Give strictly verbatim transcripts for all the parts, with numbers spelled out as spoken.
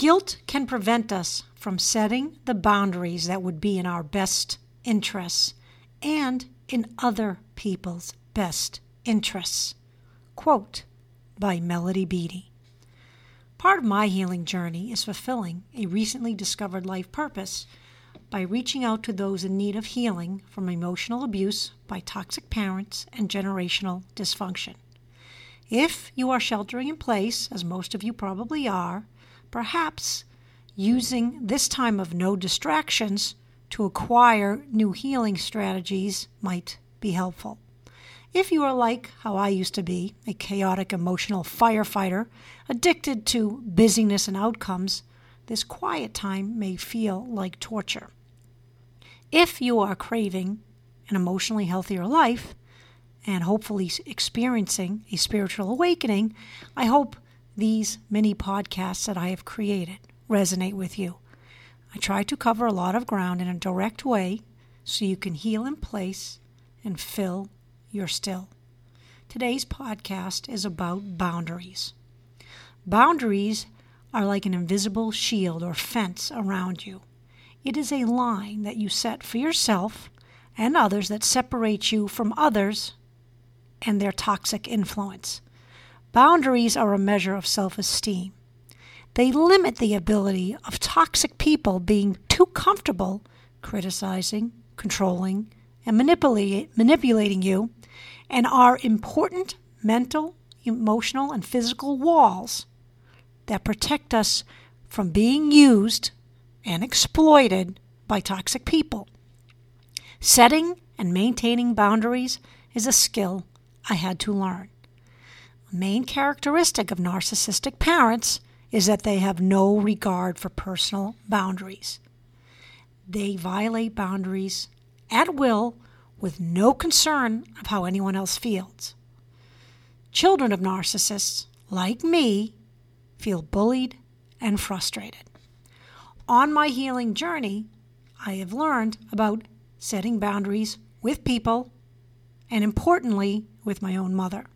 Guilt can prevent us from setting the boundaries that would be in our best interests and in other people's best interests. Quote by Melody Beattie. Part of my healing journey is fulfilling a recently discovered life purpose by reaching out to those in need of healing from emotional abuse by toxic parents and generational dysfunction. If you are sheltering in place, as most of you probably are, perhaps using this time of no distractions to acquire new healing strategies might be helpful. If you are like how I used to be, a chaotic emotional firefighter, addicted to busyness and outcomes, this quiet time may feel like torture. If you are craving an emotionally healthier life and hopefully experiencing a spiritual awakening, I hope these mini podcasts that I have created resonate with you. I try to cover a lot of ground in a direct way so you can heal in place and fill your still. Today's podcast is about boundaries. Boundaries are like an invisible shield or fence around you. It is a line that you set for yourself and others that separates you from others and their toxic influence. Boundaries are a measure of self-esteem. They limit the ability of toxic people being too comfortable criticizing, controlling, and manipulate, manipulating you, and are important mental, emotional, and physical walls that protect us from being used and exploited by toxic people. Setting and maintaining boundaries is a skill I had to learn. A main characteristic of narcissistic parents is that they have no regard for personal boundaries. They violate boundaries at will with no concern of how anyone else feels. Children of narcissists, like me, feel bullied and frustrated. On my healing journey, I have learned about setting boundaries with people and, importantly, with my own mother.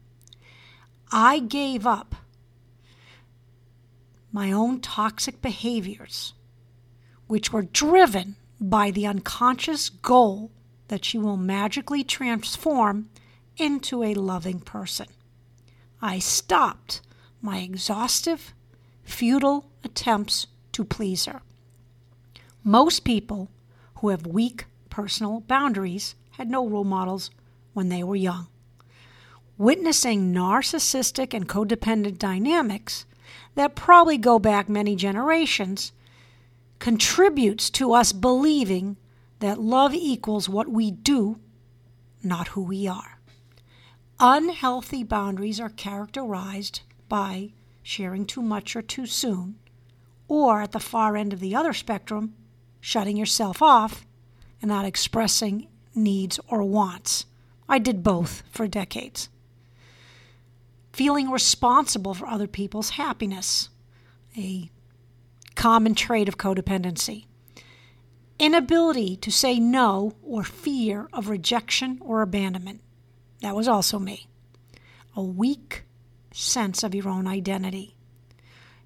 I gave up my own toxic behaviors, which were driven by the unconscious goal that she will magically transform into a loving person. I stopped my exhaustive, futile attempts to please her. Most people who have weak personal boundaries had no role models when they were young. Witnessing narcissistic and codependent dynamics that probably go back many generations contributes to us believing that love equals what we do, not who we are. Unhealthy boundaries are characterized by sharing too much or too soon, or at the far end of the other spectrum, shutting yourself off and not expressing needs or wants. I did both for decades. Feeling responsible for other people's happiness, a common trait of codependency. Inability to say no or fear of rejection or abandonment. That was also me. A weak sense of your own identity.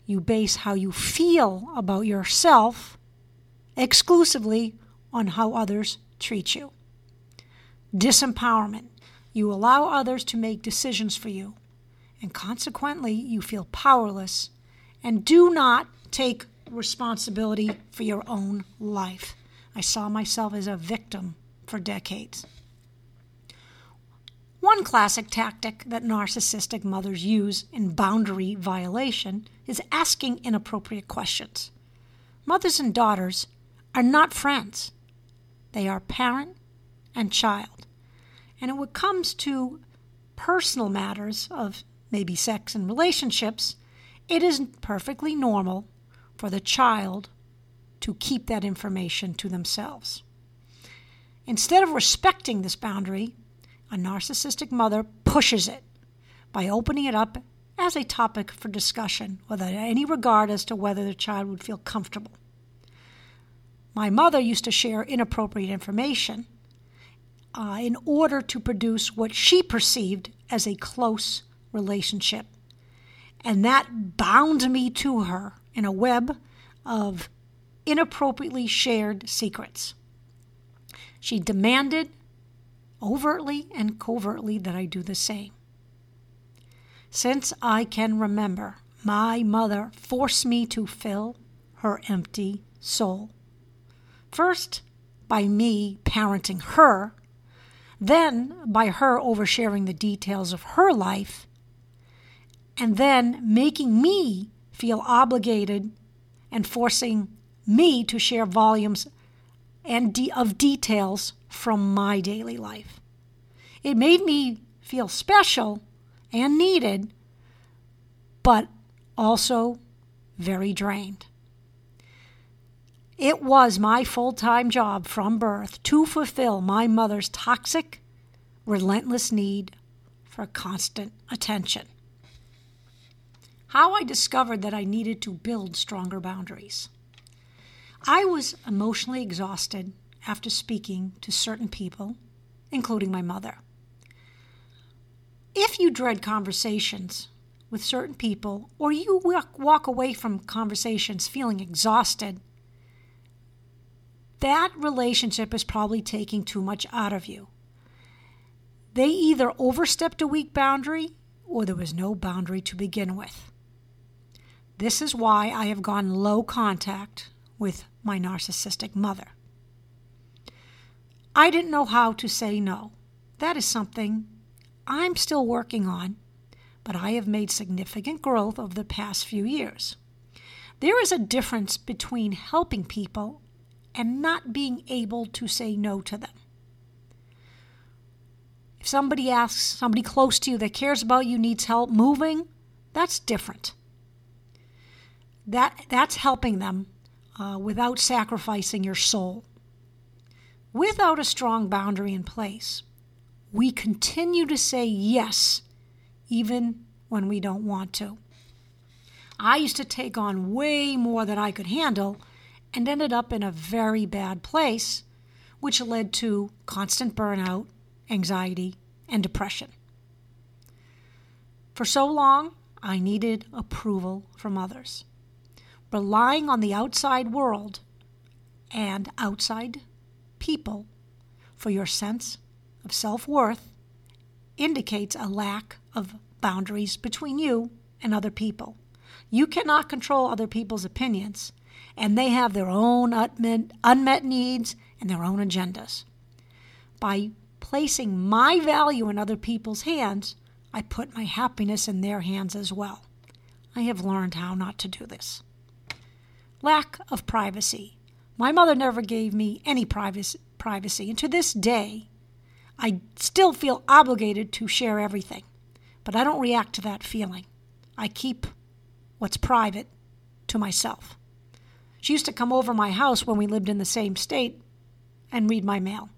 You base how you feel about yourself exclusively on how others treat you. Disempowerment. You allow others to make decisions for you, and consequently, you feel powerless and do not take responsibility for your own life. I saw myself as a victim for decades. One classic tactic that narcissistic mothers use in boundary violation is asking inappropriate questions. Mothers and daughters are not friends. They are parent and child. And when it comes to personal matters of maybe sex and relationships, it is perfectly normal for the child to keep that information to themselves. Instead of respecting this boundary, a narcissistic mother pushes it by opening it up as a topic for discussion without any regard as to whether the child would feel comfortable. My mother used to share inappropriate information uh, in order to produce what she perceived as a close relationship. And that bound me to her in a web of inappropriately shared secrets. She demanded overtly and covertly that I do the same. Since I can remember, my mother forced me to fill her empty soul. First, by me parenting her, then by her oversharing the details of her life, and then making me feel obligated and forcing me to share volumes and de- of details from my daily life. It made me feel special and needed, but also very drained. It was my full-time job from birth to fulfill my mother's toxic, relentless need for constant attention. How I discovered that I needed to build stronger boundaries. I was emotionally exhausted after speaking to certain people, including my mother. If you dread conversations with certain people, or you walk away from conversations feeling exhausted, that relationship is probably taking too much out of you. They either overstepped a weak boundary, or there was no boundary to begin with. This is why I have gone low contact with my narcissistic mother. I didn't know how to say no. That is something I'm still working on, but I have made significant growth over the past few years. There is a difference between helping people and not being able to say no to them. If somebody asks, somebody close to you that cares about you needs help moving, that's different. That, that's helping them uh, without sacrificing your soul. Without a strong boundary in place, we continue to say yes, even when we don't want to. I used to take on way more than I could handle and ended up in a very bad place, which led to constant burnout, anxiety, and depression. For so long, I needed approval from others, relying on the outside world and outside people for your sense of self-worth indicates a lack of boundaries between you and other people. You cannot control other people's opinions, and they have their own unmet needs and their own agendas. By placing my value in other people's hands, I put my happiness in their hands as well. I have learned how not to do this. Lack of privacy. My mother never gave me any privacy, privacy, and to this day, I still feel obligated to share everything, but I don't react to that feeling. I keep what's private to myself. She used to come over my house when we lived in the same state and read my mail.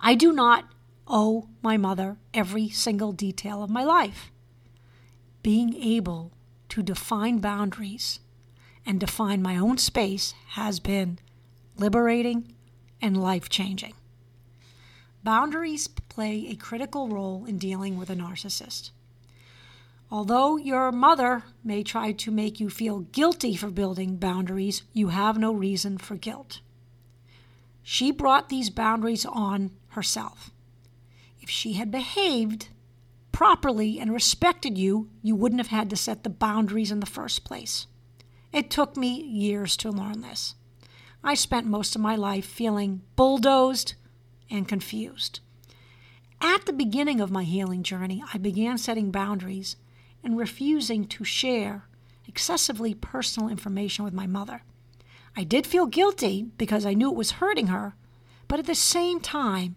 I do not owe my mother every single detail of my life. Being able to define boundaries and define my own space has been liberating and life-changing. Boundaries play a critical role in dealing with a narcissist. Although your mother may try to make you feel guilty for building boundaries, you have no reason for guilt. She brought these boundaries on herself. If she had behaved properly and respected you, you wouldn't have had to set the boundaries in the first place. It took me years to learn this. I spent most of my life feeling bulldozed and confused. At the beginning of my healing journey, I began setting boundaries and refusing to share excessively personal information with my mother. I did feel guilty because I knew it was hurting her, but at the same time,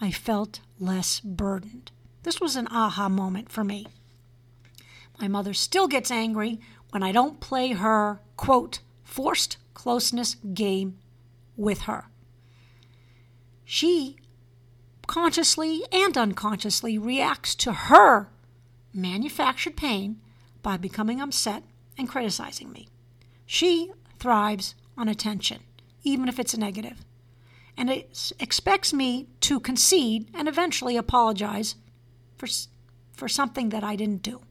I felt less burdened. This was an aha moment for me. My mother still gets angry when I don't play her, quote, forced closeness game with her. She consciously and unconsciously reacts to her manufactured pain by becoming upset and criticizing me. She thrives on attention, even if it's negative, and it expects me to concede and eventually apologize for, for something that I didn't do.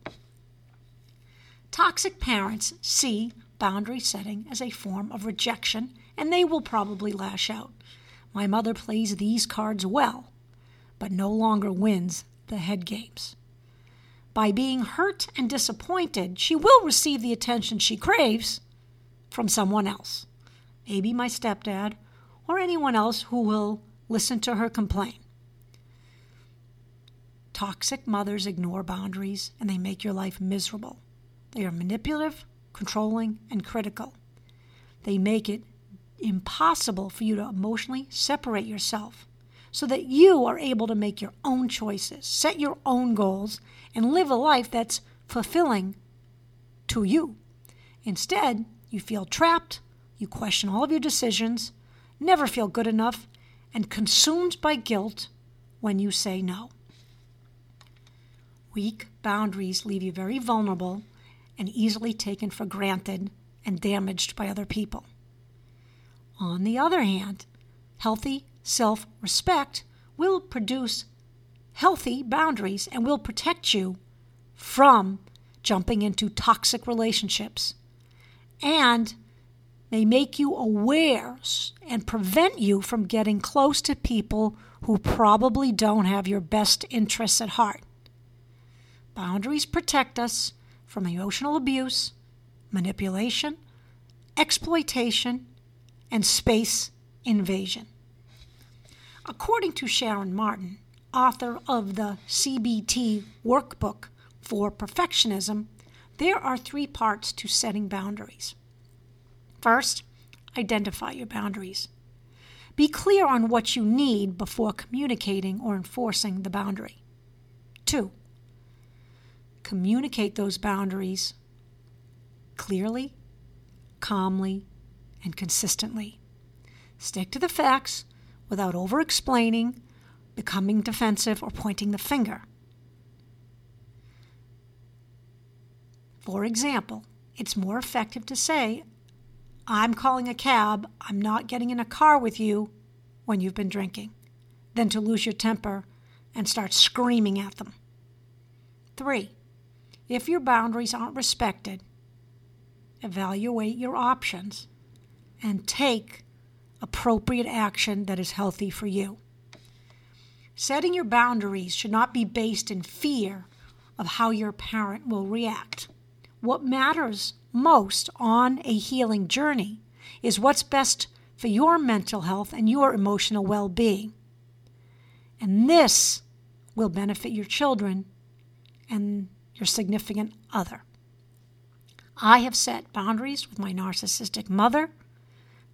Toxic parents see boundary setting as a form of rejection, and they will probably lash out. My mother plays these cards well, but no longer wins the head games. By being hurt and disappointed, she will receive the attention she craves from someone else, maybe my stepdad or anyone else who will listen to her complain. Toxic mothers ignore boundaries, and they make your life miserable. They are manipulative, controlling, and critical. They make it impossible for you to emotionally separate yourself so that you are able to make your own choices, set your own goals, and live a life that's fulfilling to you. Instead, you feel trapped, you question all of your decisions, never feel good enough, and consumed by guilt when you say no. Weak boundaries leave you very vulnerable and easily taken for granted and damaged by other people. On the other hand, healthy self-respect will produce healthy boundaries and will protect you from jumping into toxic relationships. And they make you aware and prevent you from getting close to people who probably don't have your best interests at heart. Boundaries protect us from emotional abuse, manipulation, exploitation, and space invasion. According to Sharon Martin, author of the C B T Workbook for Perfectionism, there are three parts to setting boundaries. First, identify your boundaries. Be clear on what you need before communicating or enforcing the boundary. Two, communicate those boundaries clearly, calmly, and consistently. Stick to the facts without over-explaining, becoming defensive, or pointing the finger. For example, it's more effective to say, "I'm calling a cab, I'm not getting in a car with you," when you've been drinking, than to lose your temper and start screaming at them. Three, if your boundaries aren't respected, evaluate your options and take appropriate action that is healthy for you. Setting your boundaries should not be based in fear of how your parent will react. What matters most on a healing journey is what's best for your mental health and your emotional well-being. And this will benefit your children and your significant other. I have set boundaries with my narcissistic mother,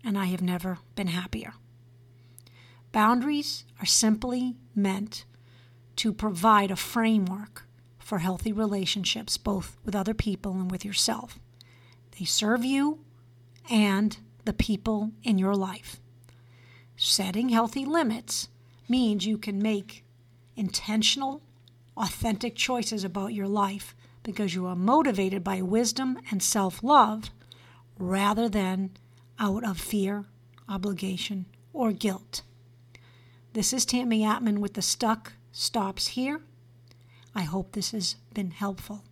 and I have never been happier. Boundaries are simply meant to provide a framework for healthy relationships, both with other people and with yourself. They serve you and the people in your life. Setting healthy limits means you can make intentional, authentic choices about your life because you are motivated by wisdom and self-love rather than out of fear, obligation, or guilt. This is Tammy Atman with The Stuck Stops Here. I hope this has been helpful.